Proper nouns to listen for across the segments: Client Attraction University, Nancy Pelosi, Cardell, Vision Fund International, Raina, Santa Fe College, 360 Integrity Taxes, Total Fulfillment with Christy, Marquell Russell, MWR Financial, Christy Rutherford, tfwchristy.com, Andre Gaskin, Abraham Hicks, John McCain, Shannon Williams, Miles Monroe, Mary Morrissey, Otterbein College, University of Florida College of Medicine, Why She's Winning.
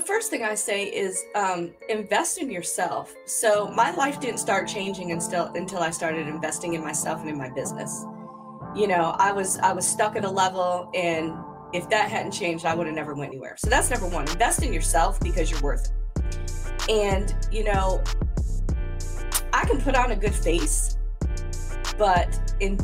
the first thing I say is invest in yourself. So my life didn't start changing until I started investing in myself and in my business. You know, I was stuck at a level, and if that hadn't changed, I would have never went anywhere. So that's number one, invest in yourself because you're worth it. And, you know, I can put on a good face, but and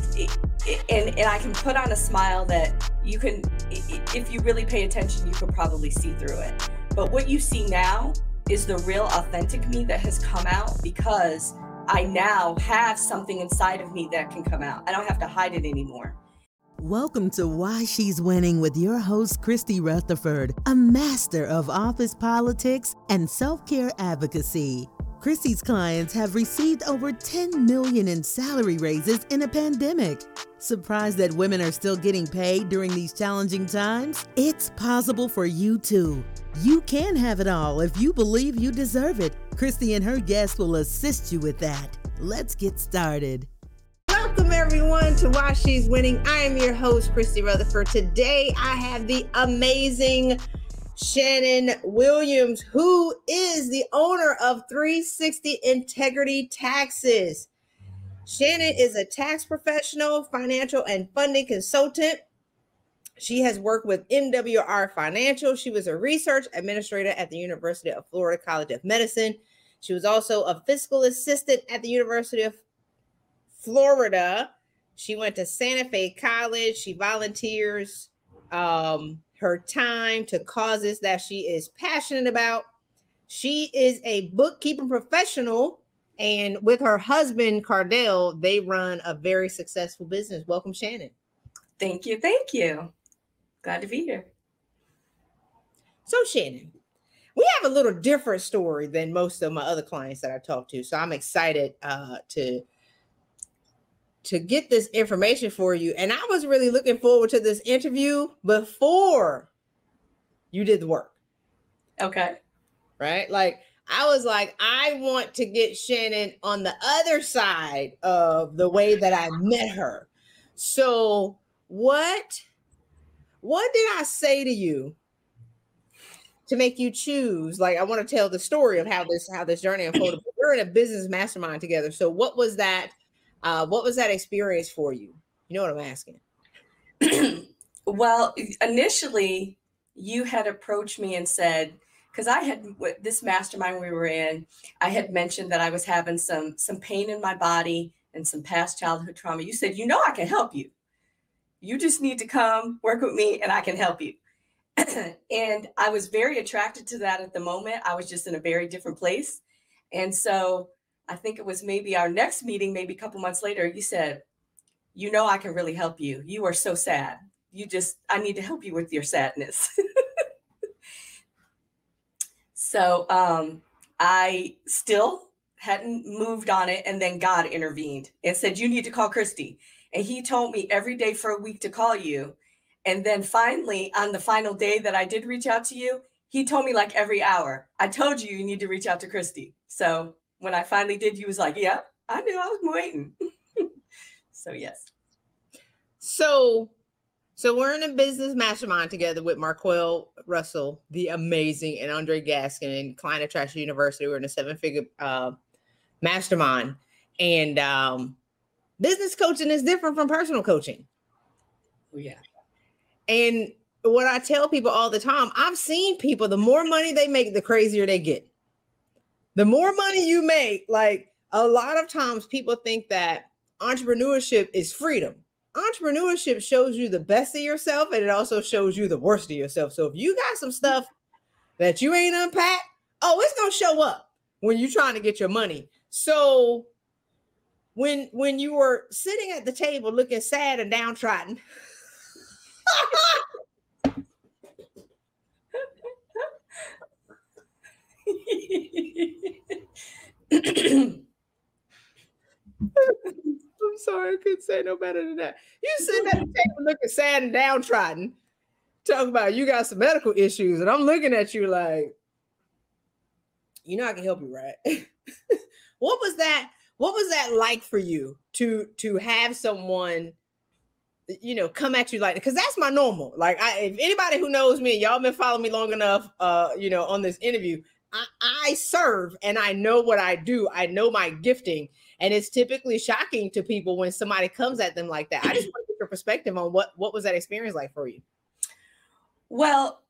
I can put on a smile that you can, if you really pay attention, you could probably see through it. But what you see now is the real authentic me that has come out, because I now have something inside of me that can come out. I don't have to hide it anymore. Welcome to Why She's Winning with your host, Christy Rutherford, a master of office politics and self-care advocacy. Christy's clients have received over $10 million in salary raises in a pandemic. Surprised that women are still getting paid during these challenging times? It's possible for you too. You can have it all if you believe you deserve it. Christy and her guests will assist you with that. Let's get started. Welcome everyone to Why She's Winning. I am your host, Christy Rutherford. Today I have the amazing Shannon Williams, who is the owner of 360 Integrity Taxes. Shannon is a tax professional, financial and funding consultant. She has worked with MWR Financial. She was a research administrator at the University of Florida College of Medicine. She was also a fiscal assistant at the University of Florida. She went to Santa Fe College. She volunteers her time to causes that she is passionate about. She is a bookkeeping professional, and with her husband, Cardell, they run a very successful business. Welcome, Shannon. Thank you. Thank you. Glad to be here. So, Shannon, we have a little different story than most of my other clients that I talk to, so I'm excited to get this information for you. And I was really looking forward to this interview before you did the work. Okay. Right? Like, I was like, I want to get Shannon on the other side of the way that I met her. So what did I say to you to make you choose? Like, I want to tell the story of how this journey unfolded. We're in a business mastermind together. So what was that experience for you? You know what I'm asking? Well, initially you had approached me and said, because I had this mastermind we were in, I had mentioned that I was having some pain in my body and some past childhood trauma. You said, you know, I can help you. You just need to come work with me and I can help you. And I was very attracted to that at the moment. I was just in a very different place. And so I think it was maybe our next meeting, maybe a couple months later, you said, you know, I can really help you. You are so sad. I need to help you with your sadness. So I still hadn't moved on it. And then God intervened and said, you need to call Christy. And he told me every day for a week to call you. And then finally, on the final day that I did reach out to you, he told me like every hour, I told you, you need to reach out to Christy. So when I finally did, you was like, yeah, I knew I was waiting. So, yes. So we're in a business mastermind together with Marquell Russell, the amazing, and Andre Gaskin and Client Attraction University. We're in a seven-figure mastermind. And business coaching is different from personal coaching. Yeah. And what I tell people all the time, I've seen people, the more money they make, the crazier they get. The more money you make, like a lot of times people think that entrepreneurship is freedom. Entrepreneurship shows you the best of yourself, and it also shows you the worst of yourself. So if you got some stuff that you ain't unpacked, it's going to show up when you're trying to get your money. So when you were sitting at the table looking sad and downtrodden, I'm sorry, I couldn't say no better than that. You sitting at the table looking sad and downtrodden, talking about you got some medical issues, and I'm looking at you like, you know I can help you, right? What was that like for you to have someone you know, come at you like that, because that's my normal. Like, if anybody who knows me, y'all been following me long enough, you know, on this interview, I serve and I know what I do. I know my gifting. And it's typically shocking to people when somebody comes at them like that. I just want to get your perspective on what was that experience like for you? Well,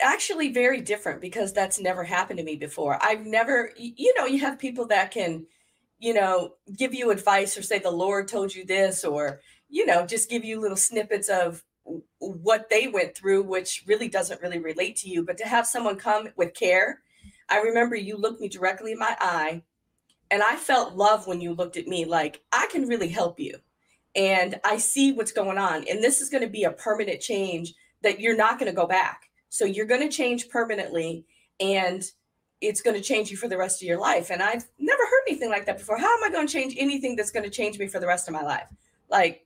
actually very different, because that's never happened to me before. I've never, you know, you have people that can, you know, give you advice or say the Lord told you this, or, you know, just give you little snippets of what they went through, which really doesn't really relate to you. But to have someone come with care, I remember you looked me directly in my eye, and I felt love when you looked at me like, I can really help you. And I see what's going on. And this is going to be a permanent change that you're not going to go back. So you're going to change permanently, and it's going to change you for the rest of your life. And I've never heard anything like that before. How am I going to change anything that's going to change me for the rest of my life? Like,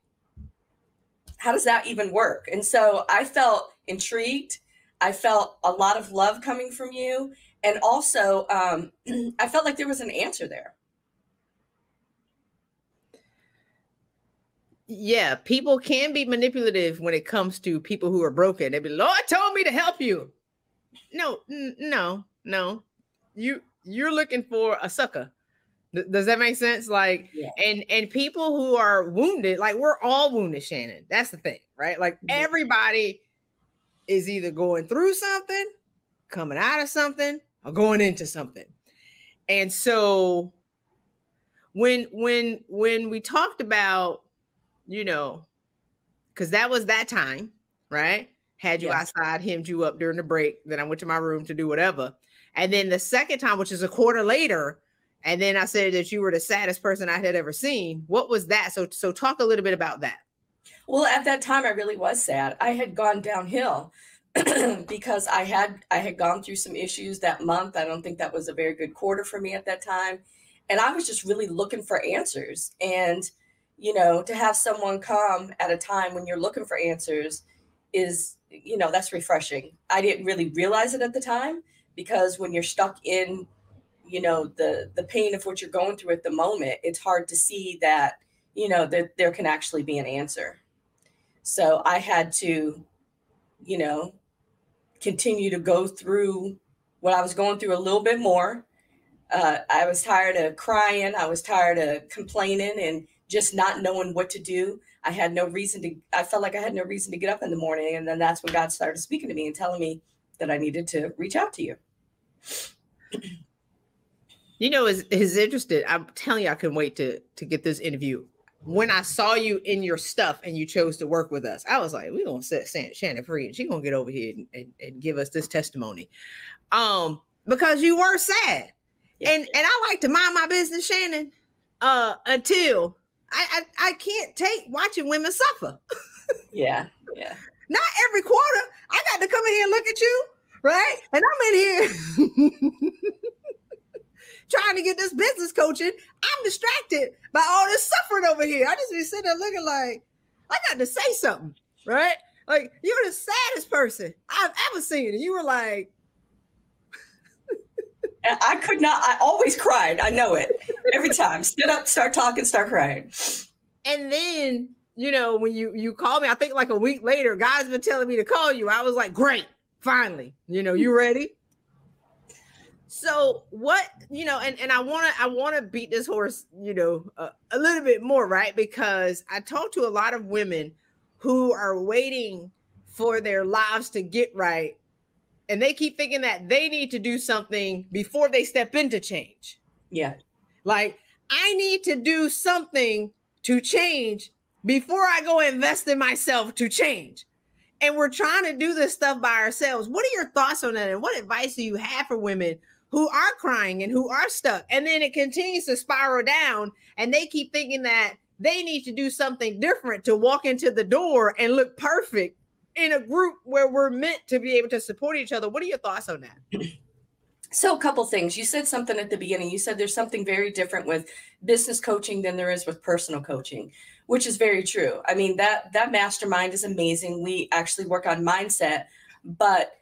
how does that even work? And so I felt intrigued. I felt a lot of love coming from you. And also, I felt like there was an answer there. Yeah, people can be manipulative when it comes to people who are broken. They'd be, Lord told me to help you. No, no. You're looking for a sucker. Does that make sense? Like, yeah. And people who are wounded, like, we're all wounded, Shannon. That's the thing, right? Like, everybody is either going through something, coming out of something, or going into something. And so when we talked about, you know, because that was that time, right? Had you outside, hemmed you up during the break. Then I went to my room to do whatever. And then the second time, which is a quarter later, and then I said that you were the saddest person I had ever seen. What was that? So talk a little bit about that. Well, at that time, I really was sad. I had gone downhill because I had gone through some issues that month. I don't think that was a very good quarter for me at that time. And I was just really looking for answers. And, you know, to have someone come at a time when you're looking for answers is, you know, that's refreshing. I didn't really realize it at the time, because when you're stuck in, you know, the pain of what you're going through at the moment, it's hard to see that, you know, that there can actually be an answer. So I had to, you know, continue to go through what I was going through a little bit more. I was tired of crying. I was tired of complaining and just not knowing what to do. I felt like I had no reason to get up in the morning. And then that's when God started speaking to me and telling me that I needed to reach out to you. You know, is interested. I'm telling you, I couldn't wait to get this interview. When I saw you in your stuff and you chose to work with us, I was like, we're going to set Shannon free and she's going to get over here and give us this testimony. Because you were sad. Yeah. And I like to mind my business, Shannon, until I can't take watching women suffer. Yeah. Not every quarter. I got to come in here and look at you, right? And I'm in here trying to get this business coaching. I'm distracted by all this suffering over here. I just be sitting there looking like, I got to say something, right? Like, you're the saddest person I've ever seen. And you were like. I always cried. I know it. Every time. Stood up, start talking, start crying. And then, you know, when you called me, I think like a week later, God's been telling me to call you. I was like, great, finally, you know, you ready? So what, you know, and I want to beat this horse, you know, a little bit more, right? Because I talk to a lot of women who are waiting for their lives to get right. And they keep thinking that they need to do something before they step into change. Yeah. Like, I need to do something to change before I go invest in myself to change. And we're trying to do this stuff by ourselves. What are your thoughts on that? And what advice do you have for women who are crying and who are stuck? And then it continues to spiral down and they keep thinking that they need to do something different to walk into the door and look perfect in a group where we're meant to be able to support each other. What are your thoughts on that? So a couple things. You said something at the beginning. You said there's something very different with business coaching than there is with personal coaching, which is very true. I mean, that mastermind is amazing. We actually work on mindset, but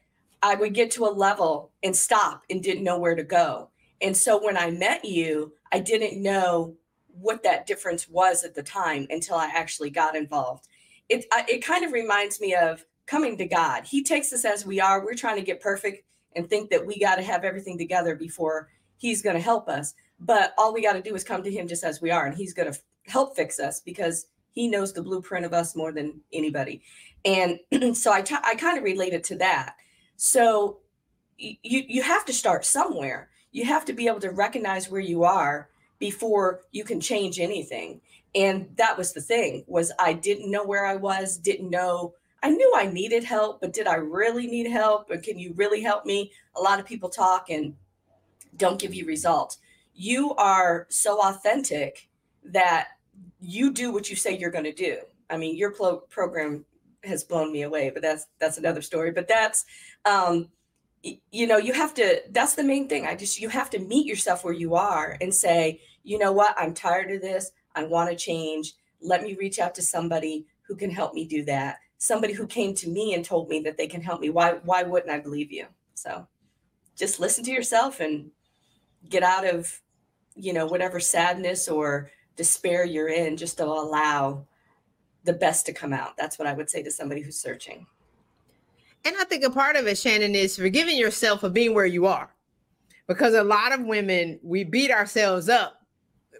I would get to a level and stop and didn't know where to go. And so when I met you, I didn't know what that difference was at the time until I actually got involved. it kind of reminds me of coming to God. He takes us as we are. We're trying to get perfect and think that we got to have everything together before he's going to help us. But all we got to do is come to him just as we are, and he's going to help fix us because he knows the blueprint of us more than anybody. And so I kind of relate it to that. So you have to start somewhere. You have to be able to recognize where you are before you can change anything. And that was the thing, was I didn't know where I was, didn't know. I knew I needed help, but did I really need help? Or can you really help me? A lot of people talk and don't give you results. You are so authentic that you do what you say you're going to do. I mean, your program has blown me away, but that's another story. But that's, you know, you have to, that's the main thing. You have to meet yourself where you are and say, you know what, I'm tired of this. I want to change. Let me reach out to somebody who can help me do that. Somebody who came to me and told me that they can help me. Why wouldn't I believe you? So just listen to yourself and get out of, you know, whatever sadness or despair you're in, just to allow the best to come out. That's what I would say to somebody who's searching. And I think a part of it, Shannon, is forgiving yourself for being where you are, because a lot of women, we beat ourselves up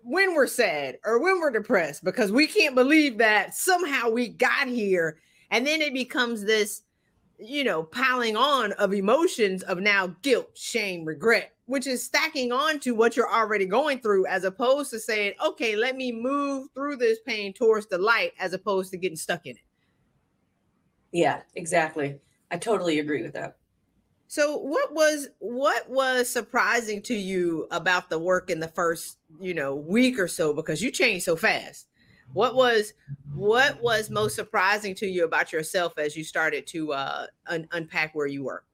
when we're sad or when we're depressed because we can't believe that somehow we got here. And then it becomes this, you know, piling on of emotions of now guilt, shame, regret, which is stacking on to what you're already going through, as opposed to saying, okay, let me move through this pain towards the light, as opposed to getting stuck in it. Yeah, exactly. I totally agree with that. So what was surprising to you about the work in the first, you know, week or so, because you changed so fast? What was most surprising to you about yourself as you started to unpack where you were?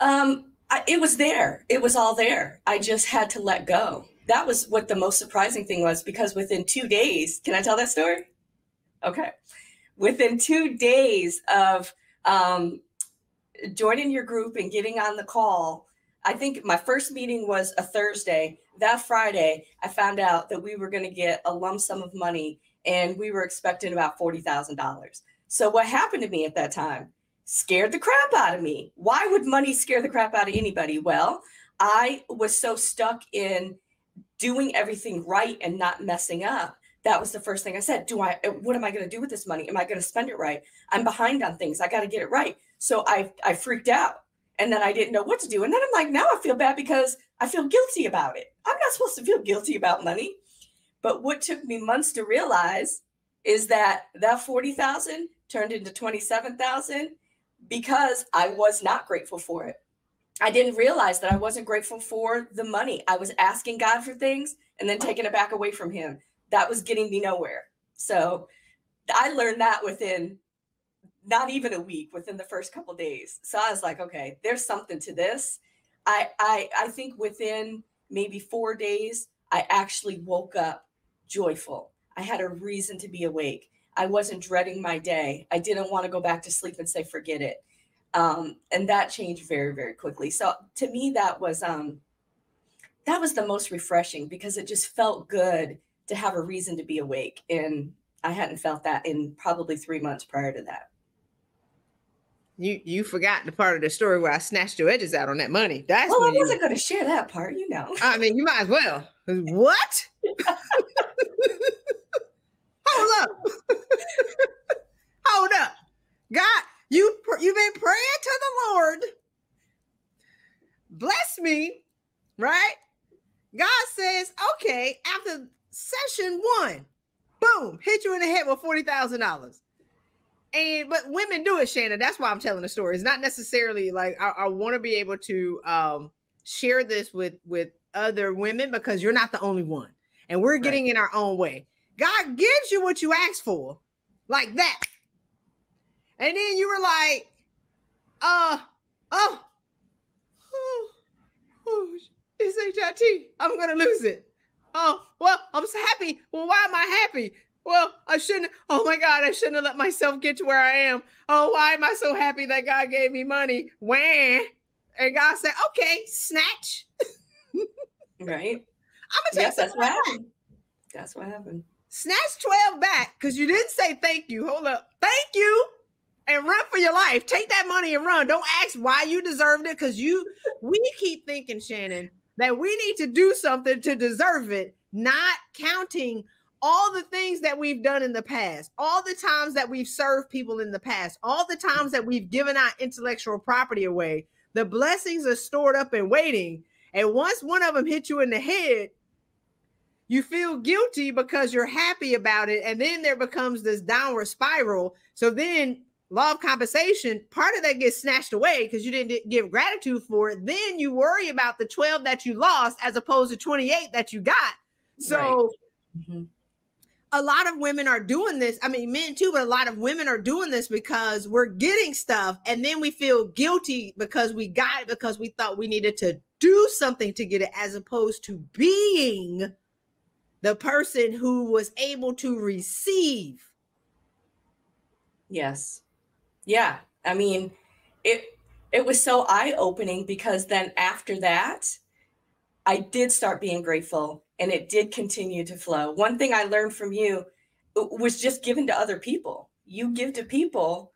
It was there. It was all there. I just had to let go. That was what the most surprising thing was, because within 2 days, can I tell that story? Okay. Within 2 days of joining your group and getting on the call, I think my first meeting was a Thursday. That Friday, I found out that we were going to get a lump sum of money, and we were expecting about $40,000. So what happened to me at that time scared the crap out of me. Why would money scare the crap out of anybody? Well, I was so stuck in doing everything right and not messing up. That was the first thing I said. What am I going to do with this money? Am I going to spend it right? I'm behind on things. I got to get it right. So I freaked out. And then I didn't know what to do. And then I'm like, now I feel bad because I feel guilty about it. I'm not supposed to feel guilty about money. But what took me months to realize is that $40,000 turned into $27,000 because I was not grateful for it. I didn't realize that I wasn't grateful for the money. I was asking God for things and then taking it back away from him. That was getting me nowhere. So I learned that within not even a week, within the first couple of days. So I was like, okay, there's something to this. I think within maybe 4 days, I actually woke up joyful. I had a reason to be awake. I wasn't dreading my day. I didn't want to go back to sleep and say, forget it. And that changed very, very quickly. So to me, that was the most refreshing, because it just felt good to have a reason to be awake. And I hadn't felt that in probably 3 months prior to that. You forgot the part of the story where I snatched your edges out on that money. That's well, I wasn't going to share that part, you know. I mean, you might as well. What? Hold up. Hold up. God, you've been praying to the Lord. Bless me, right? God says, okay, after session one, boom, hit you in the head with $40,000. But women do it, Shannon. That's why I'm telling the story. It's not necessarily like I want to be able to share this with other women, because you're not the only one. And we're getting in our own way. God gives you what you asked for, like that. And then you were like, it's HIT. I'm going to lose it. Oh, well, I'm so happy. Well, why am I happy? Well, I shouldn't have let myself get to where I am. Oh, why am I so happy that God gave me money? Wah. And God said, okay, snatch. Right. I'm going to take that. That's what happened. Snatch 12 back because you didn't say thank you. Hold up. Thank you and run for your life. Take that money and run. Don't ask why you deserved it because we keep thinking, Shannon, that we need to do something to deserve it, not counting all the things that we've done in the past, all the times that we've served people in the past, all the times that we've given our intellectual property away. The blessings are stored up and waiting. And once one of them hits you in the head, you feel guilty because you're happy about it. And then there becomes this downward spiral. So then law of compensation, part of that gets snatched away because you didn't give gratitude for it. Then you worry about the 12 that you lost as opposed to 28 that you got. So right. Mm-hmm. A lot of women are doing this. I mean, men too, but a lot of women are doing this because we're getting stuff. And then we feel guilty because we got it because we thought we needed to do something to get it as opposed to being the person who was able to receive. Yes. Yeah. I mean, it was so eye-opening because then after that, I did start being grateful. And it did continue to flow. One thing I learned from you was just giving to other people. You give to people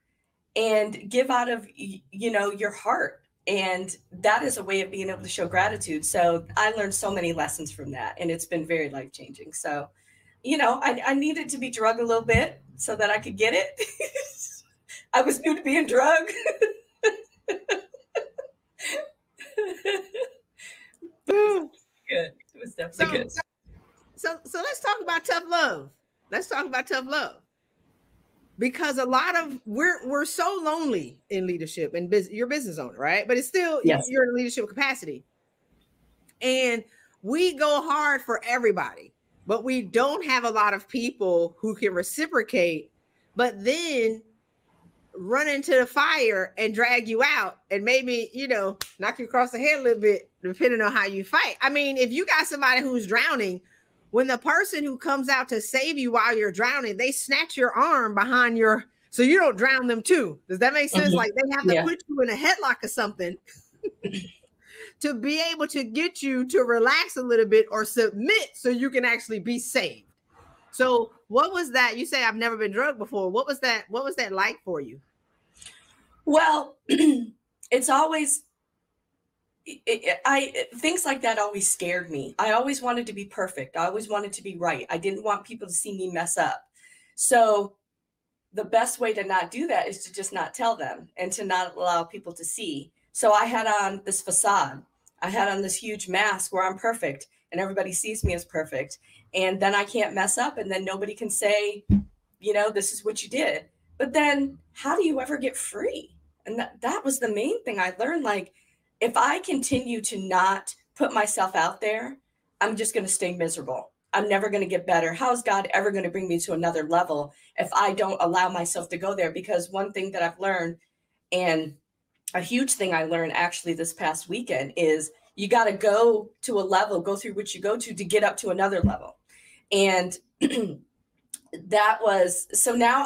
and give out of, you know, your heart. And that is a way of being able to show gratitude. So I learned so many lessons from that. And it's been very life-changing. So, you know, I needed to be drugged a little bit so that I could get it. I was new to being drugged. Good. It was definitely good. So let's talk about tough love. Let's talk about tough love, because a lot of we're so lonely in leadership and you're a business owner, right? But it's still you're in a leadership capacity, and we go hard for everybody, but we don't have a lot of people who can reciprocate. But then run into the fire and drag you out and maybe, you know, knock you across the head a little bit, depending on how you fight. I mean, if you got somebody who's drowning, when the person who comes out to save you while you're drowning, they snatch your arm behind your, so you don't drown them too. Does that make sense? Mm-hmm. Like they have to put you in a headlock or something to be able to get you to relax a little bit or submit so you can actually be saved. So what was that? You say, I've never been drugged before. What was that like for you? Well, it's always, things like that always scared me. I always wanted to be perfect. I always wanted to be right. I didn't want people to see me mess up. So the best way to not do that is to just not tell them and to not allow people to see. So I had on this facade. I had on this huge mask where I'm perfect and everybody sees me as perfect. And then I can't mess up and then nobody can say, you know, this is what you did. But then how do you ever get free? And that was the main thing I learned. Like, if I continue to not put myself out there, I'm just going to stay miserable. I'm never going to get better. How is God ever going to bring me to another level if I don't allow myself to go there? Because one thing that I've learned, and a huge thing I learned actually this past weekend, is you got to go to a level, go through what you go to get up to another level. And that was, so now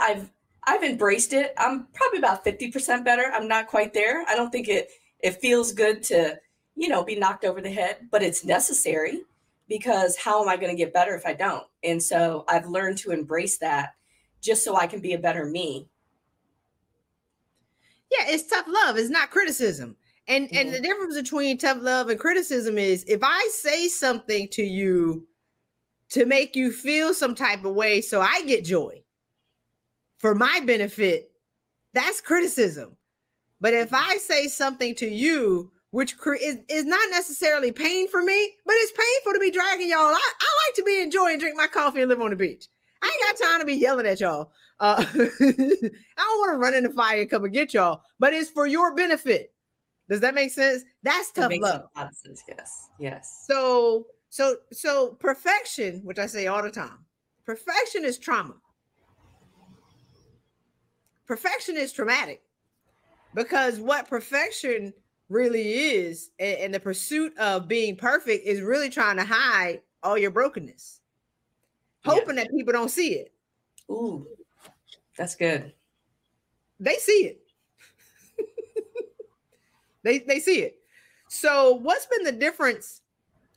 I've embraced it. I'm probably about 50% better. I'm not quite there. I don't think it feels good to, you know, be knocked over the head, but it's necessary, because how am I going to get better if I don't? And so I've learned to embrace that just so I can be a better me. Yeah, it's tough love. It's not criticism. And mm-hmm. and the difference between tough love and criticism is if I say something to you to make you feel some type of way so I get joy for my benefit, that's criticism. But if I say something to you, which is not necessarily pain for me, but it's painful to be dragging y'all. I like to be enjoying, drink my coffee and live on the beach. I ain't got time to be yelling at y'all. I don't want to run in the fire and come and get y'all, but it's for your benefit. Does that make sense? That's tough love. Yes. Yes. So perfection, which I say all the time, perfection is trauma. Perfection is traumatic. Because what perfection really is, and the pursuit of being perfect, is really trying to hide all your brokenness, hoping that people don't see it. Ooh, that's good. They see it. They see it. So what's been the difference?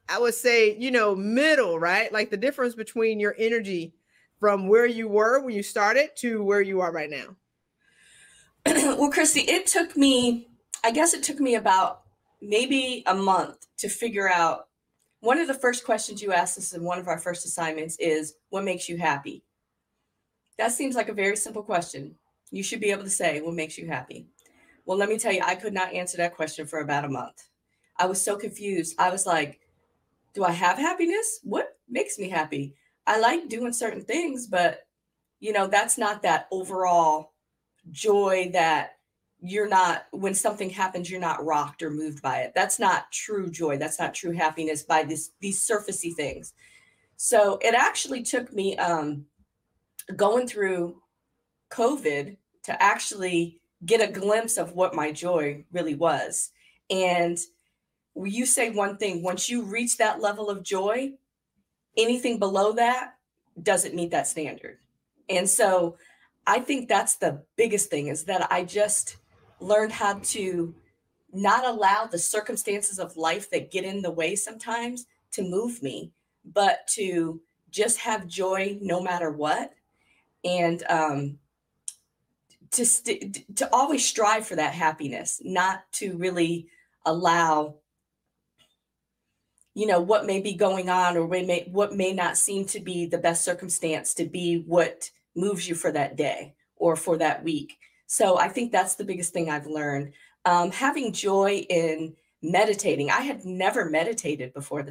I would say, you know, middle, right? Like the difference between your energy from where you were when you started to where you are right now? Well, Christy, it took me about maybe a month to figure out. One of the first questions you asked us in one of our first assignments is, what makes you happy? That seems like a very simple question. You should be able to say, what makes you happy? Well, let me tell you, I could not answer that question for about a month. I was so confused. I was like, do I have happiness? What makes me happy? I like doing certain things, but that's not that overall joy that you're not, when something happens, you're not rocked or moved by it. That's not true joy. That's not true happiness by these surfacey things. So it actually took me going through COVID to actually get a glimpse of what my joy really was. And you say one thing, once you reach that level of joy, anything below that doesn't meet that standard. And so I think that's the biggest thing, is that I just learned how to not allow the circumstances of life that get in the way sometimes to move me, but to just have joy no matter what. And to always strive for that happiness, not to really allow, what may be going on or what may not seem to be the best circumstance to be what moves you for that day or for that week. So I think that's the biggest thing I've learned. Having joy in meditating. I had never meditated before.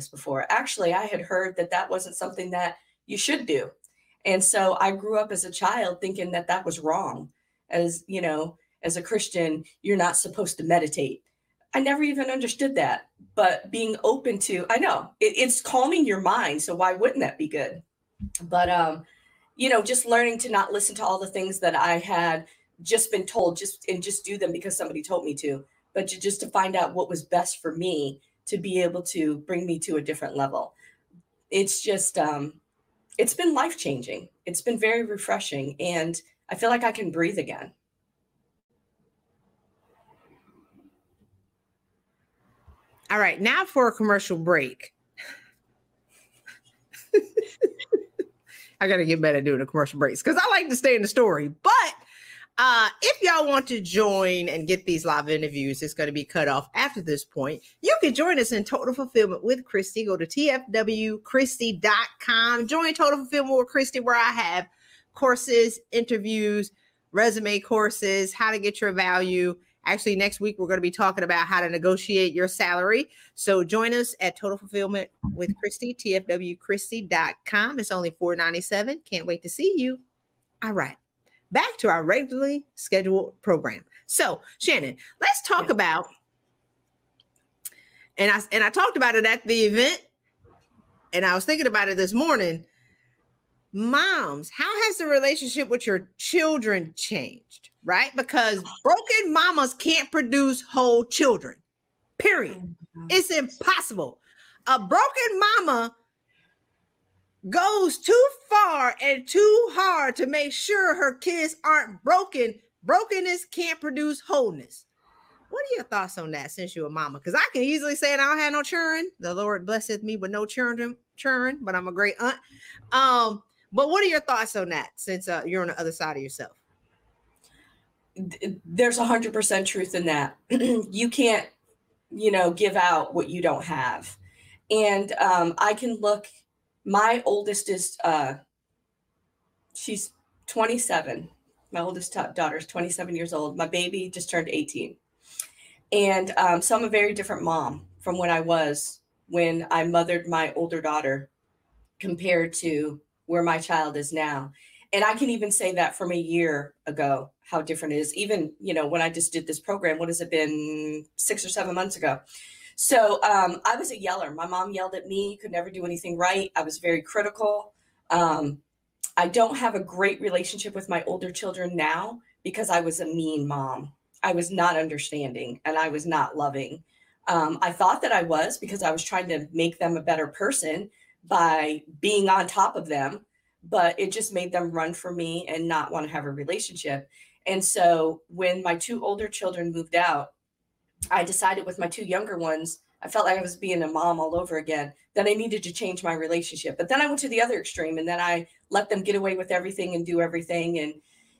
Actually, I had heard that wasn't something that you should do. And so I grew up as a child thinking that was wrong. As a Christian, you're not supposed to meditate. I never even understood that, but being open to, I know it's calming your mind. So why wouldn't that be good? But, just learning to not listen to all the things that I had just been told, and just do them because somebody told me to, but just to find out what was best for me to be able to bring me to a different level. It's just, it's been life-changing. It's been very refreshing. And I feel like I can breathe again. All right, now for a commercial break. I got to get better at doing the commercial breaks because I like to stay in the story. But if y'all want to join and get these live interviews, it's going to be cut off after this point. You can join us in Total Fulfillment with Christy. Go to tfwchristy.com. Join Total Fulfillment with Christy, where I have courses, interviews, resume courses, how to get your value. Actually, next week, we're going to be talking about how to negotiate your salary. So join us at Total Fulfillment with Christy, tfwchristy.com. It's only $4.97. Can't wait to see you. All right. Back to our regularly scheduled program. So, Shannon, let's talk about, and I talked about it at the event, and I was thinking about it this morning. Moms, how has the relationship with your children changed? Right? Because broken mamas can't produce whole children, period. It's impossible. A broken mama goes too far and too hard to make sure her kids aren't broken. Brokenness can't produce wholeness. What are your thoughts on that since you're a mama? Because I can easily say, and I don't have no children. The Lord blesseth me with no children, but I'm a great aunt. But what are your thoughts on that since you're on the other side of yourself? There's 100% truth in that. You can't, give out what you don't have. And I can look, my oldest is, she's 27. My oldest daughter is 27 years old. My baby just turned 18. And so I'm a very different mom from when I was, when I mothered my older daughter compared to where my child is now. And I can even say that from a year ago, how different it is. Even, when I just did this program, what has it been, 6 or 7 months ago? So I was a yeller. My mom yelled at me, could never do anything right. I was very critical. I don't have a great relationship with my older children now because I was a mean mom. I was not understanding and I was not loving. I thought that I was because I was trying to make them a better person by being on top of them. But it just made them run from me and not want to have a relationship. And so when my two older children moved out, I decided with my two younger ones, I felt like I was being a mom all over again, that I needed to change my relationship. But then I went to the other extreme and then I let them get away with everything and do everything. And,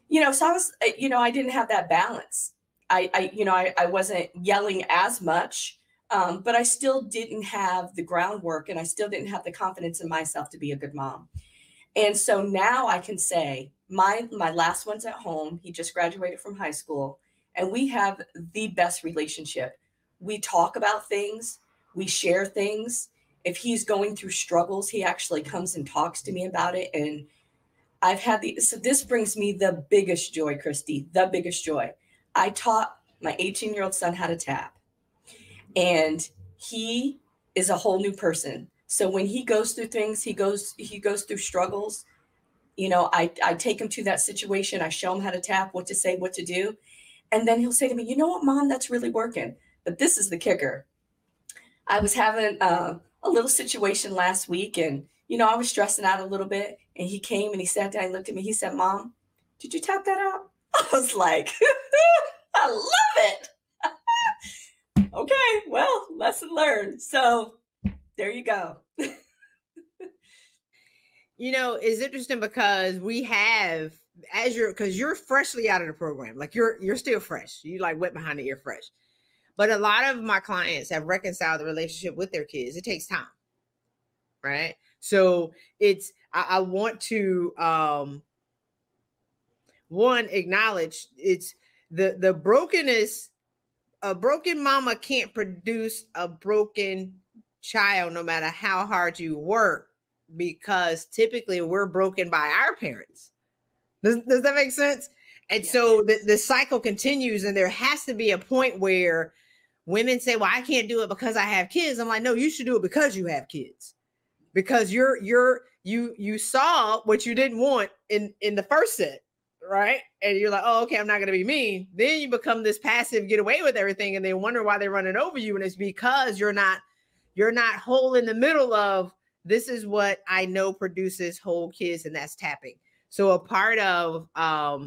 you know, so I was, you know, I didn't have that balance. I wasn't yelling as much, but I still didn't have the groundwork, and I still didn't have the confidence in myself to be a good mom. And so now I can say my last one's at home. He just graduated from high school, and we have the best relationship. We talk about things. We share things. If he's going through struggles, he actually comes and talks to me about it. And I've had so this brings me the biggest joy, Christy, the biggest joy. I taught my 18-year-old son how to tap, and he is a whole new person. So when he goes through things, he goes through struggles. You know, I take him to that situation. I show him how to tap, what to say, what to do. And then he'll say to me, you know what, Mom, that's really working. But this is the kicker. I was having a little situation last week, and, you know, I was stressing out a little bit, and he came and he sat down and looked at me. He said, Mom, did you tap that out? I was like, I love it. Okay, well, lesson learned. So there you go. You know, it's interesting because we have, because you're freshly out of the program. Like you're still fresh. You like wet behind the ear fresh. But a lot of my clients have reconciled the relationship with their kids. It takes time, right? So it's, I want to, one, acknowledge it's the brokenness. A broken mama can't produce a broken child, no matter how hard you work, because typically we're broken by our parents. Does that make sense? And so the cycle continues, and there has to be a point where women say, well, I can't do it because I have kids. I'm like, no, you should do it because you have kids, because you saw what you didn't want in the first set. Right. And you're like, oh, okay, I'm not going to be mean. Then you become this passive, get away with everything. And they wonder why they're running over you. And it's because you're not whole in the middle of, this is what I know produces whole kids. And that's tapping. So a part of, I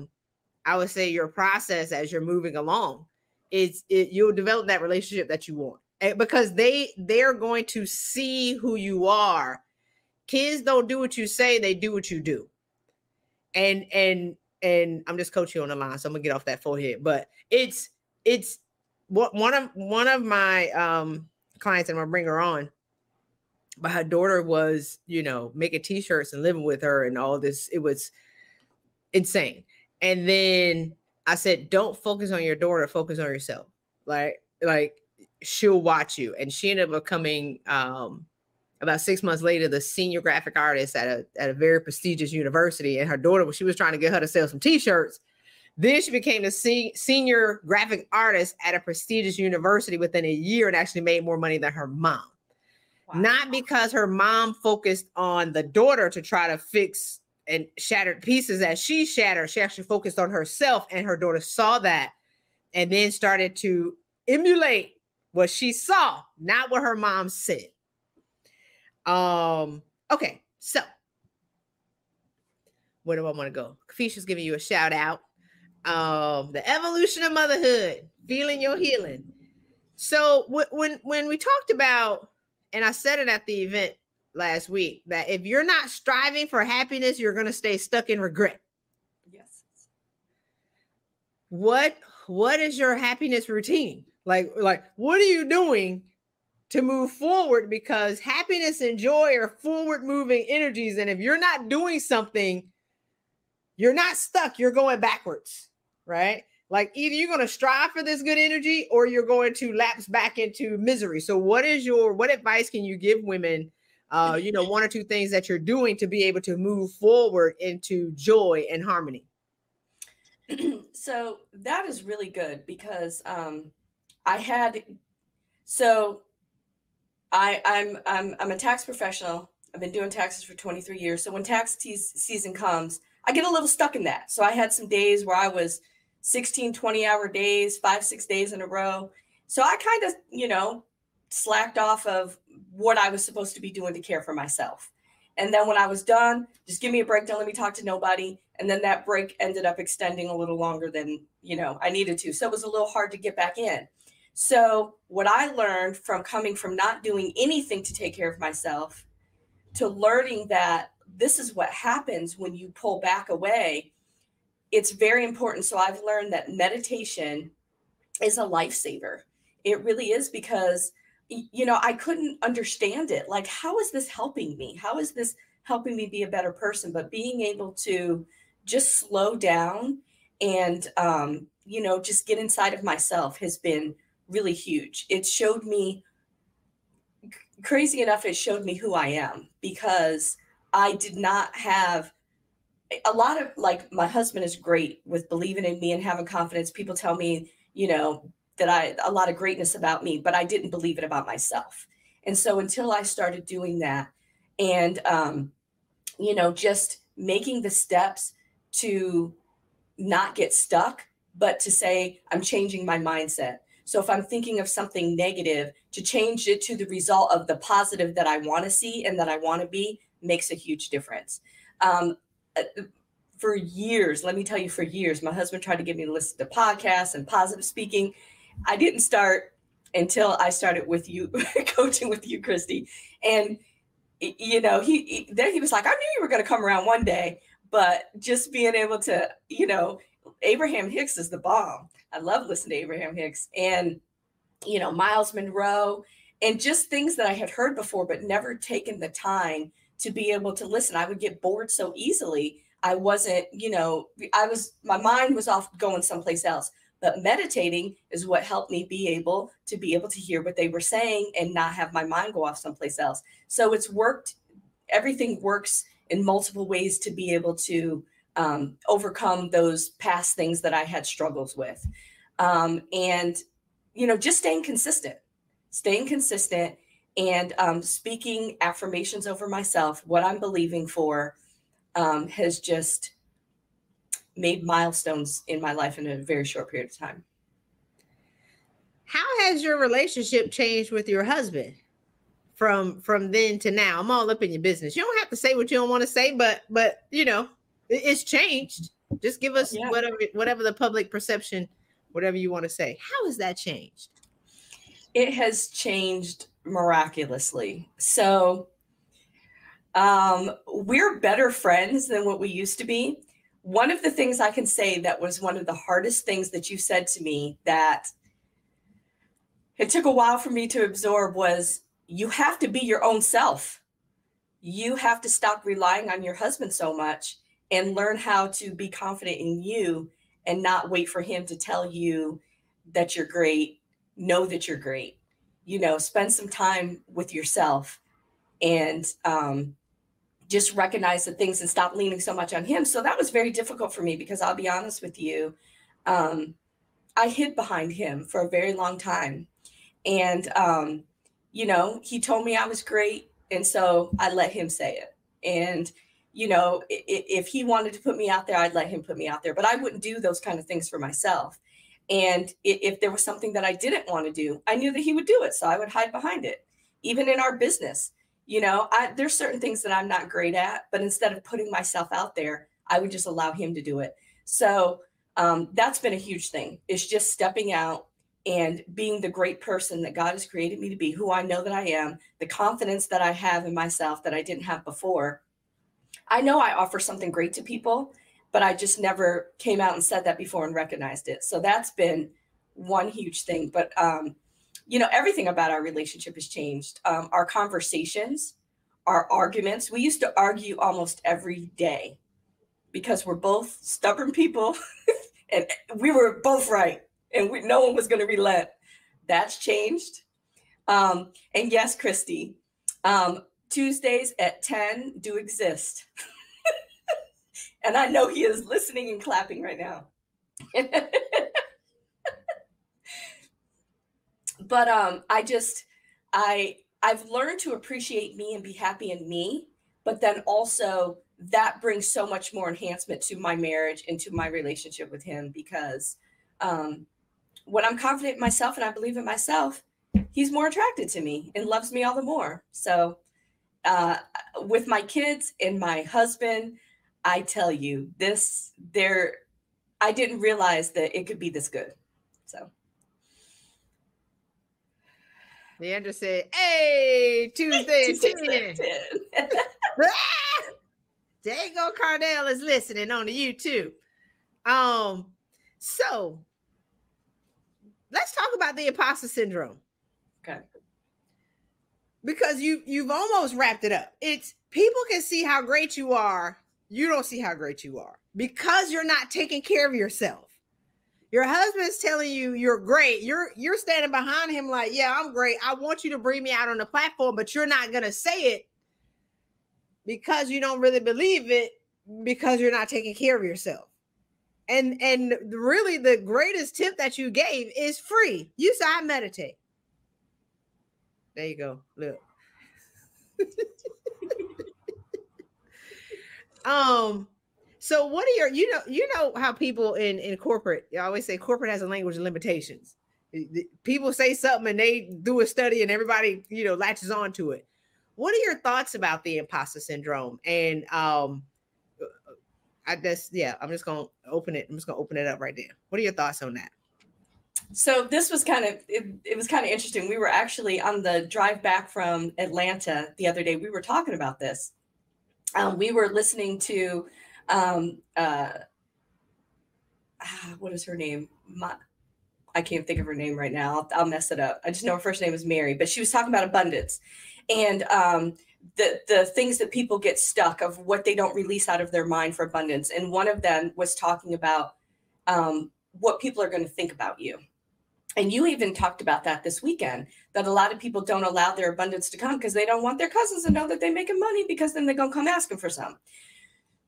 would say, your process as you're moving along, you'll develop that relationship that you want, because they're going to see who you are. Kids don't do what you say, they do what you do. And I'm just coaching on the line, so I'm gonna get off that forehead. But it's what one of my clients, and I'm gonna bring her on, but her daughter was, you know, making t-shirts and living with her and all this. It was insane. And then I said, don't focus on your daughter, focus on yourself. Like she'll watch you. And she ended up becoming, about 6 months later, the senior graphic artist at a very prestigious university. And her daughter, she was trying to get her to sell some t-shirts. Then she became the senior graphic artist at a prestigious university within a year, and actually made more money than her mom. Wow. Not because her mom focused on the daughter to try to fix and shattered pieces as she shattered. She actually focused on herself, and her daughter saw that and then started to emulate what she saw, not what her mom said. Okay. So where do I want to go? Kafisha's giving you a shout out. The evolution of motherhood, feeling your healing. So when we talked about, and I said it at the event last week, that if you're not striving for happiness, you're going to stay stuck in regret. Yes. What is your happiness routine? Like what are you doing to move forward? Because happiness and joy are forward moving energies. And if you're not doing something, you're not stuck. You're going backwards, right? Like either you're going to strive for this good energy, or you're going to lapse back into misery. So what advice can you give women, you know, one or two things that you're doing to be able to move forward into joy and harmony? So that is really good, because I'm a tax professional. I've been doing taxes for 23 years. So when tax season comes, I get a little stuck in that. So I had some days where I was 16, 20-hour days, 5-6 days in a row. So I kind of, you know, slacked off of what I was supposed to be doing to care for myself. And then when I was done, just give me a break. Don't let me talk to nobody. And then that break ended up extending a little longer than, you know, I needed to. So it was a little hard to get back in. So what I learned from coming from not doing anything to take care of myself to learning that this is what happens when you pull back away. It's very important. So I've learned that meditation is a lifesaver. It really is, because, you know, I couldn't understand it. Like, how is this helping me? How is this helping me be a better person? But being able to just slow down and, you know, just get inside of myself has been really huge. It showed me, crazy enough, it showed me who I am, because I did not have a lot of, like, my husband is great with believing in me and having confidence. People tell me, you know, that a lot of greatness about me, but I didn't believe it about myself. And so until I started doing that and, you know, just making the steps to not get stuck, but to say, I'm changing my mindset. So if I'm thinking of something negative, to change it to the result of the positive that I want to see and that I want to be makes a huge difference. For years, let me tell you, for years, my husband tried to get me to listen to podcasts and positive speaking. I didn't start until I started with you, coaching with you, Christy. And, you know, then he was like, I knew you were going to come around one day, but just being able to, you know, Abraham Hicks is the bomb. I love listening to Abraham Hicks and, you know, Miles Monroe and just things that I had heard before, but never taken the time to be able to listen. I would get bored so easily. I wasn't, you know, my mind was off going someplace else, but meditating is what helped me be able to hear what they were saying and not have my mind go off someplace else. So it's worked. Everything works in multiple ways to be able to overcome those past things that I had struggles with. And, you know, just staying consistent and speaking affirmations over myself, what I'm believing for, has just made milestones in my life in a very short period of time. How has your relationship changed with your husband from then to now? I'm all up in your business. You don't have to say what you don't want to say, but you know, it's changed. Just give us whatever the public perception, whatever you want to say. How has that changed? It has changed miraculously. So we're better friends than what we used to be. One of the things I can say that was one of the hardest things that you said to me that it took a while for me to absorb was, you have to be your own self. You have to stop relying on your husband so much and learn how to be confident in you and not wait for him to tell you that you're great. Know that you're great. You know, spend some time with yourself and just recognize the things and stop leaning so much on him. So that was very difficult for me because I'll be honest with you. I hid behind him for a very long time. And, you know, he told me I was great. And so I let him say it. And you know, if he wanted to put me out there, I'd let him put me out there, but I wouldn't do those kind of things for myself. And if there was something that I didn't want to do, I knew that he would do it. So I would hide behind it. Even in our business, you know, there's certain things that I'm not great at, but instead of putting myself out there, I would just allow him to do it. So that's been a huge thing. It's just stepping out and being the great person that God has created me to be, who I know that I am, the confidence that I have in myself that I didn't have before. I know I offer something great to people, but I just never came out and said that before and recognized it. So that's been one huge thing. But, you know, everything about our relationship has changed. Our conversations, our arguments. We used to argue almost every day because we're both stubborn people and we were both right. And no one was going to relent. That's changed. And yes, Christy, Tuesdays at 10 do exist. And I know he is listening and clapping right now. But I've learned to appreciate me and be happy in me, but then also that brings so much more enhancement to my marriage and to my relationship with him, because when I'm confident in myself and I believe in myself, he's more attracted to me and loves me all the more. So with my kids and my husband, I tell you this, I didn't realize that it could be this good. So. Leandra said, hey, Tuesday at 10. There you go, Cardell is listening on the YouTube. So let's talk about the imposter syndrome. Okay. Because you've almost wrapped it up. It's people can see how great you are. You don't see how great you are because you're not taking care of yourself. Your husband's telling you you're great. You're standing behind him like, yeah, I'm great. I want you to bring me out on the platform, but you're not going to say it because you don't really believe it because you're not taking care of yourself. And really the greatest tip that you gave is free. You said, I meditate. There you go. Look. So what are your, you know how people in corporate, you always say corporate has a language of limitations. People say something and they do a study and everybody, latches on to it. What are your thoughts about the imposter syndrome? And, I guess, yeah, I'm just going to open it. I'm just going to open it up right there. What are your thoughts on that? So this was kind of, it was kind of interesting. We were actually on the drive back from Atlanta the other day. We were talking about this. We were listening to, what is her name? I can't think of her name right now. I'll mess it up. I just know her first name is Mary, but she was talking about abundance and, the things that people get stuck of what they don't release out of their mind for abundance. And one of them was talking about, what people are going to think about you. And you even talked about that this weekend, that a lot of people don't allow their abundance to come because they don't want their cousins to know that they're making money because then they're going to come asking for some.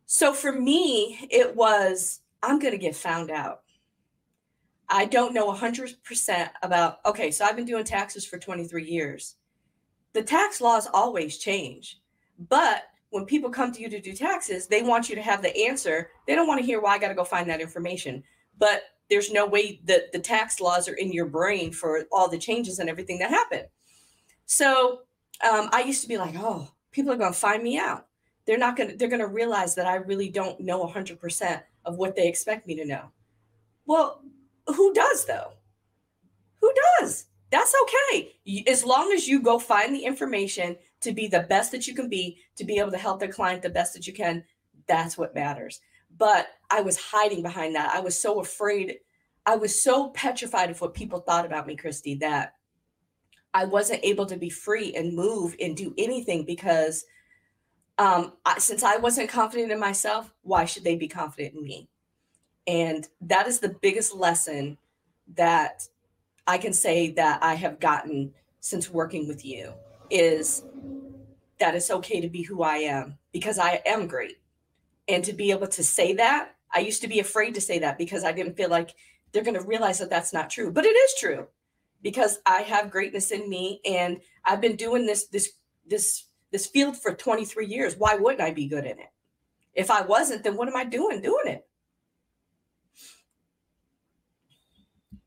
So for me, it was, I'm going to get found out. I don't know 100% about, okay, so I've been doing taxes for 23 years. The tax laws always change, but when people come to you to do taxes, they want you to have the answer. They don't want to hear, well, I got to go find that information, but there's no way that the tax laws are in your brain for all the changes and everything that happened. So I used to be like, oh, people are going to find me out. They're going to realize that I really don't know 100% of what they expect me to know. Well, who does though? Who does? That's okay. As long as you go find the information to be the best that you can be, to be able to help the client the best that you can, that's what matters. But I was hiding behind that. I was so afraid. I was so petrified of what people thought about me, Christy, that I wasn't able to be free and move and do anything because since I wasn't confident in myself, why should they be confident in me? And that is the biggest lesson that I can say that I have gotten since working with you is that it's okay to be who I am because I am great. And to be able to say that, I used to be afraid to say that because I didn't feel like they're going to realize that that's not true, but it is true because I have greatness in me and I've been doing this field for 23 years. Why wouldn't I be good in it? If I wasn't, then what am I doing it?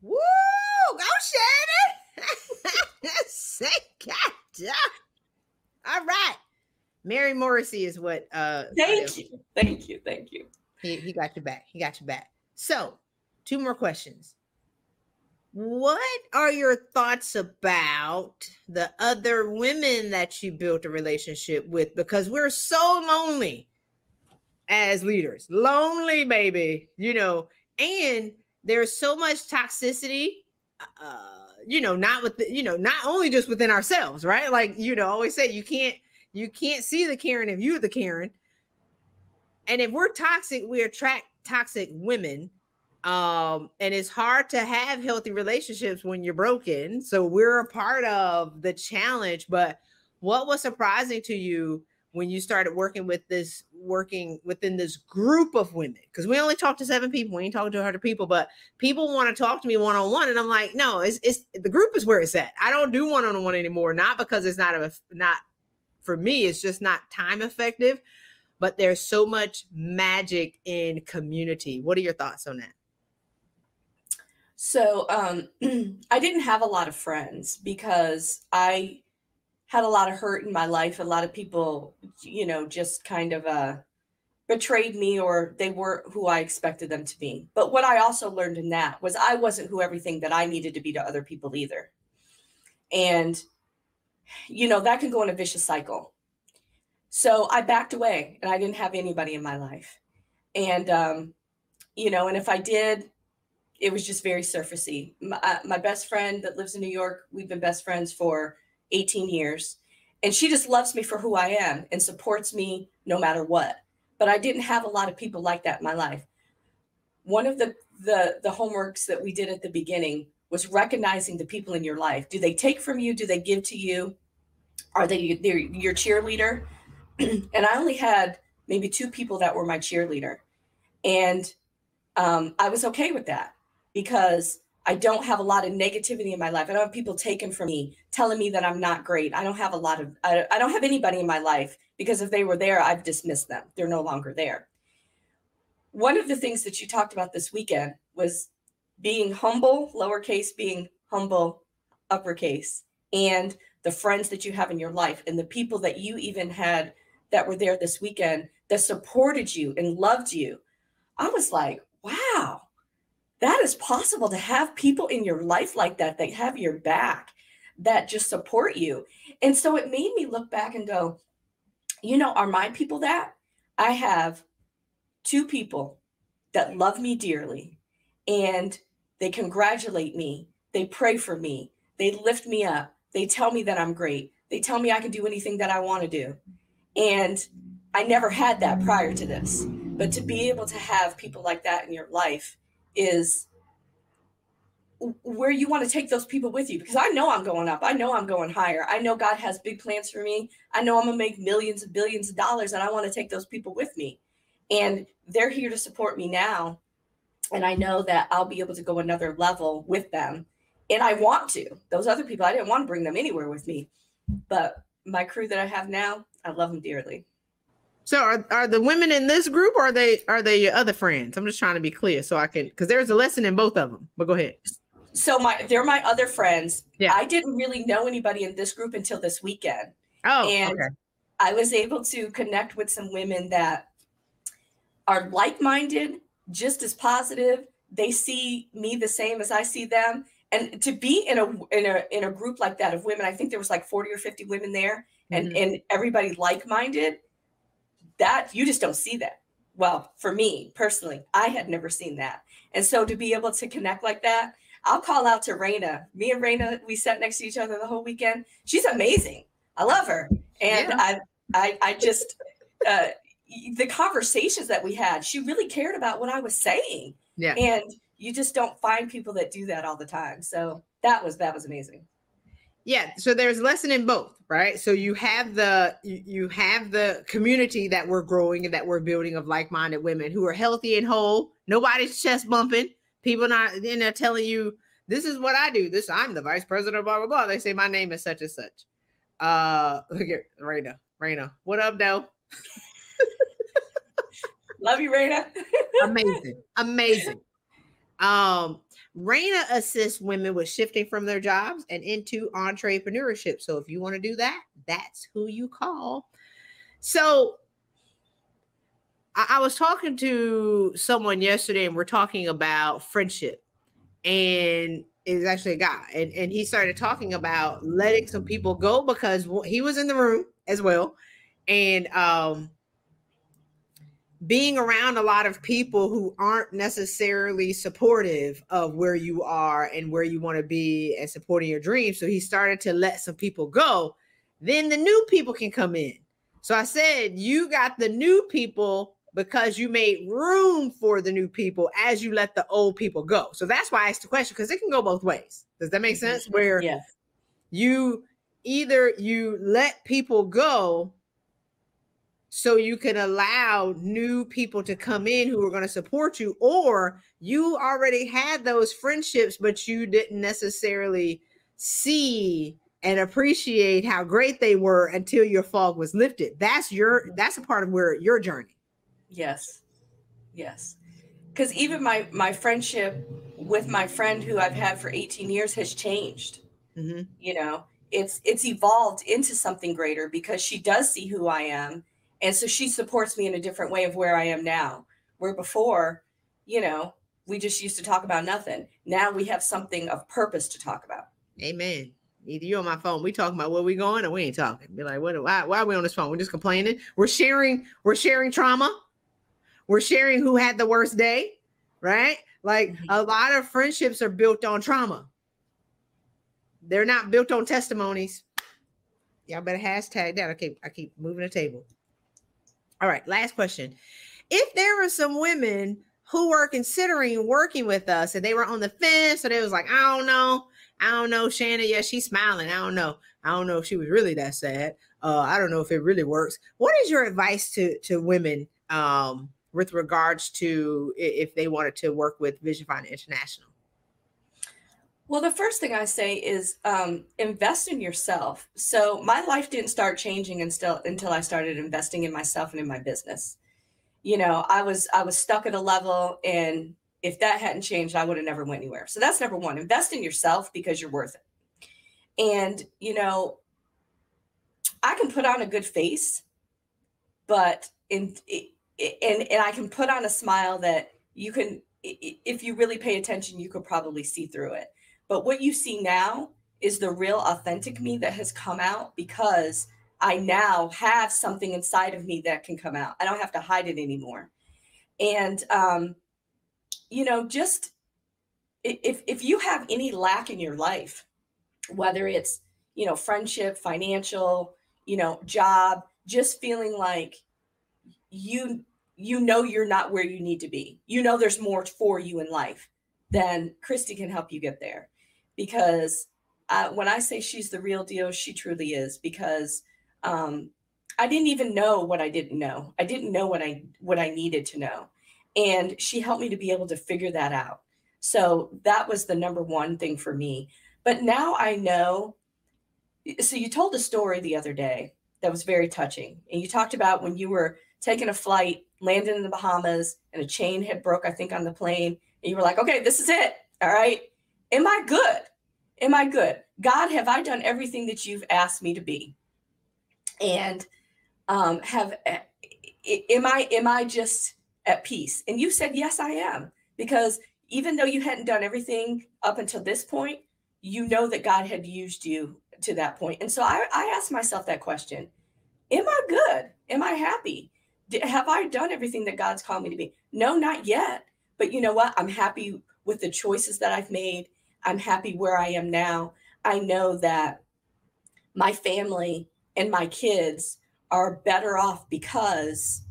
Woo! Go, Shannon! All right. Mary Morrissey is what... Thank you. He got your back. So, two more questions. What are your thoughts about the other women that you built a relationship with? Because we're so lonely as leaders. Lonely, baby. And there's so much toxicity... not only just within ourselves, right? Like, always say you can't see the Karen if you're the Karen. And if we're toxic, we attract toxic women. And it's hard to have healthy relationships when you're broken. So we're a part of the challenge, but what was surprising to you when you started working within this group of women? Because we only talked to 7 people. We ain't talking to 100 people, but people want to talk to me one-on-one. And I'm like, no, it's the group is where it's at. I don't do one-on-one anymore. Not because it's not for me, it's just not time effective, but there's so much magic in community. What are your thoughts on that? So I didn't have a lot of friends because I had a lot of hurt in my life. A lot of people, just kind of betrayed me, or they weren't who I expected them to be. But what I also learned in that was I wasn't who everything that I needed to be to other people either. And, that can go in a vicious cycle. So I backed away and I didn't have anybody in my life. And, you know, and if I did, it was just very surfacey. My best friend that lives in New York, we've been best friends for 18 years. And she just loves me for who I am and supports me no matter what. But I didn't have a lot of people like that in my life. One of the homeworks that we did at the beginning was recognizing the people in your life. Do they take from you? Do they give to you? Are they your cheerleader? And I only had maybe two people that were my cheerleader. And I was okay with that because I don't have a lot of negativity in my life. I don't have people taking from me, telling me that I'm not great. I don't have a lot of, I don't have anybody in my life because if they were there, I've dismissed them. They're no longer there. One of the things that you talked about this weekend was being humble, lowercase, being humble, uppercase, and the friends that you have in your life and the people that you even had that were there this weekend that supported you and loved you. I was like, wow, that is possible to have people in your life like that, that have your back, that just support you. And so it made me look back and go, you know, are my people that? I have two people that love me dearly and they congratulate me. They pray for me. They lift me up. They tell me that I'm great. They tell me I can do anything that I want to do. And I never had that prior to this. But to be able to have people like that in your life is where you want to take those people with you, because I know I'm going up. I know I'm going higher. I know God has big plans for me. I know I'm going to make millions and billions of dollars, and I want to take those people with me. And they're here to support me now. And I know that I'll be able to go another level with them. And I want to. Those other people, I didn't want to bring them anywhere with me. But my crew that I have now, I love them dearly. So are the women in this group, or are they your other friends? I'm just trying to be clear so I can, because there's a lesson in both of them, but go ahead. So they're my other friends. Yeah. I didn't really know anybody in this group until this weekend. Oh, and okay. I was able to connect with some women that are like-minded, just as positive. They see me the same as I see them. And to be in a group like that of women, I think there was like 40 or 50 women there, and, mm-hmm. and everybody like-minded, that you just don't see that. Well, for me personally, I had never seen that. And so to be able to connect like that, I'll call out to Raina. Me and Raina, we sat next to each other the whole weekend. She's amazing. I love her. And yeah. I just, the conversations that we had, she really cared about what I was saying. Yeah. And you just don't find people that do that all the time. So that was amazing. Yeah. So there's a lesson in both, right? So you have the community that we're growing and that we're building of like-minded women who are healthy and whole. Nobody's chest bumping. People not in there telling you, this is what I do. This, I'm the vice president, blah, blah, blah. They say my name is such and such. Look at Raina. What up though? Love you, Raina. Amazing. Raina assists women with shifting from their jobs and into entrepreneurship. So if you want to do that, that's who you call. So I was talking to someone yesterday and we're talking about friendship, and it was actually a guy. And he started talking about letting some people go because he was in the room as well. And, being around a lot of people who aren't necessarily supportive of where you are and where you want to be and supporting your dreams. So he started to let some people go. Then the new people can come in. So I said, you got the new people because you made room for the new people as you let the old people go. So that's why I asked the question, because it can go both ways. Does that make sense? Where yes. you let people go so you can allow new people to come in who are going to support you, or you already had those friendships, but you didn't necessarily see and appreciate how great they were until your fog was lifted. That's a part of where your journey. Yes. Yes. Because even my friendship with my friend who I've had for 18 years has changed, mm-hmm. you know, it's evolved into something greater because she does see who I am. And so she supports me in a different way of where I am now, where before, you know, we just used to talk about nothing. Now we have something of purpose to talk about. Amen. Either you on my phone, we talking about where we going, or we ain't talking. Be like, what? Why are we on this phone? We're just complaining. We're sharing trauma. We're sharing who had the worst day, right? Like a lot of friendships are built on trauma. They're not built on testimonies. Y'all better hashtag that. I keep moving the table. All right, last question. If there were some women who were considering working with us and they were on the fence, so they was like, I don't know, Shannon. Yeah, she's smiling. I don't know if she was really that sad. I don't know if it really works. What is your advice to women with regards to if they wanted to work with Vision Fund International? Well, the first thing I say is invest in yourself. So my life didn't start changing until I started investing in myself and in my business. You know, I was stuck at a level, and if that hadn't changed, I would have never went anywhere. So that's number one, invest in yourself because you're worth it. And, you know, I can put on a good face, but and I can put on a smile that you can, if you really pay attention, you could probably see through it. But what you see now is the real authentic me that has come out because I now have something inside of me that can come out. I don't have to hide it anymore. And, you know, just if you have any lack in your life, whether it's, you know, friendship, financial, you know, job, just feeling like you know, you're not where you need to be. You know, there's more for you in life, then Christy can help you get there. Because when I say she's the real deal, she truly is, because I didn't even know what I didn't know. I didn't know what I needed to know. And she helped me to be able to figure that out. So that was the number one thing for me. But now I know. So you told a story the other day that was very touching. And you talked about when you were taking a flight, landing in the Bahamas, and a chain had broke, I think, on the plane. And you were like, okay, this is it. All right. Am I good? Am I good? God, have I done everything that you've asked me to be? And am I just at peace? And you said, yes, I am. Because even though you hadn't done everything up until this point, you know that God had used you to that point. And so I asked myself that question. Am I good? Am I happy? Have I done everything that God's called me to be? No, not yet. But you know what? I'm happy with the choices that I've made. I'm happy where I am now. I know that my family and my kids are better off because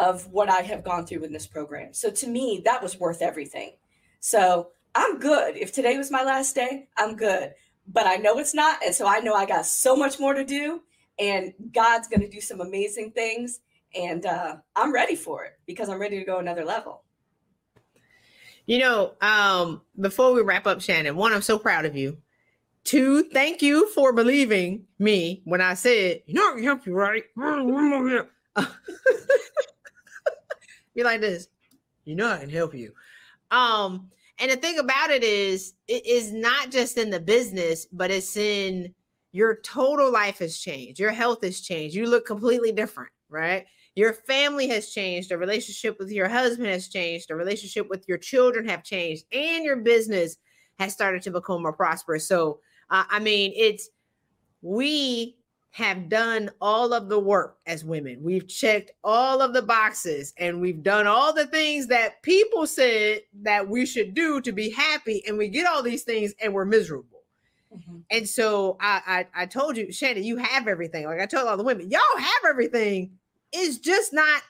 of what I have gone through in this program. So to me, that was worth everything. So I'm good. If today was my last day, I'm good. But I know it's not. And so I know I got so much more to do, and God's going to do some amazing things. And I'm ready for it because I'm ready to go another level. You know, before we wrap up, Shannon, one, I'm so proud of you. Two, thank you for believing me when I said, you know, I can help you, right? You're like this, you know, I can help you. And the thing about it is not just in the business, but it's in your total life has changed. Your health has changed. You look completely different, right? Your family has changed. The relationship with your husband has changed. The relationship with your children have changed, and your business has started to become more prosperous. So, I mean, we have done all of the work as women. We've checked all of the boxes, and we've done all the things that people said that we should do to be happy. And we get all these things and we're miserable. Mm-hmm. And so I told you, Shannon, you have everything. Like I told all the women, y'all have everything. It's just not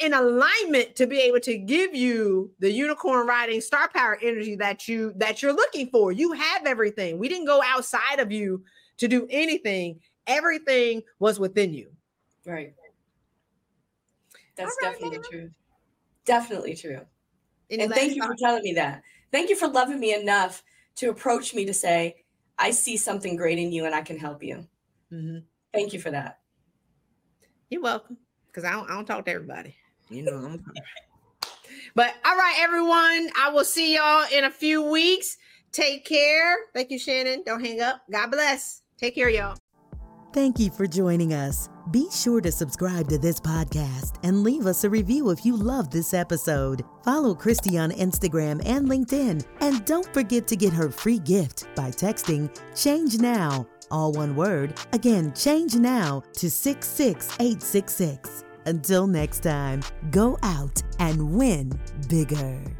in alignment to be able to give you the unicorn riding star power energy that you're looking for. You have everything. We didn't go outside of you to do anything. Everything was within you. Right. That's right, definitely Mama. True. Definitely true. And thank you for telling me that. Thank you for loving me enough to approach me to say, I see something great in you and I can help you. Mm-hmm. Thank you for that. You're welcome. Because I don't talk to everybody, you know. But all right, everyone, I will see y'all in a few weeks. Take care. Thank you, Shannon. Don't hang up. God bless. Take care, y'all. Thank you for joining us. Be sure to subscribe to this podcast and leave us a review if you love this episode. Follow Christy on Instagram and LinkedIn. And don't forget to get her free gift by texting Change Now, all one word. Again, Change Now to 66866. Until next time, go out and win bigger.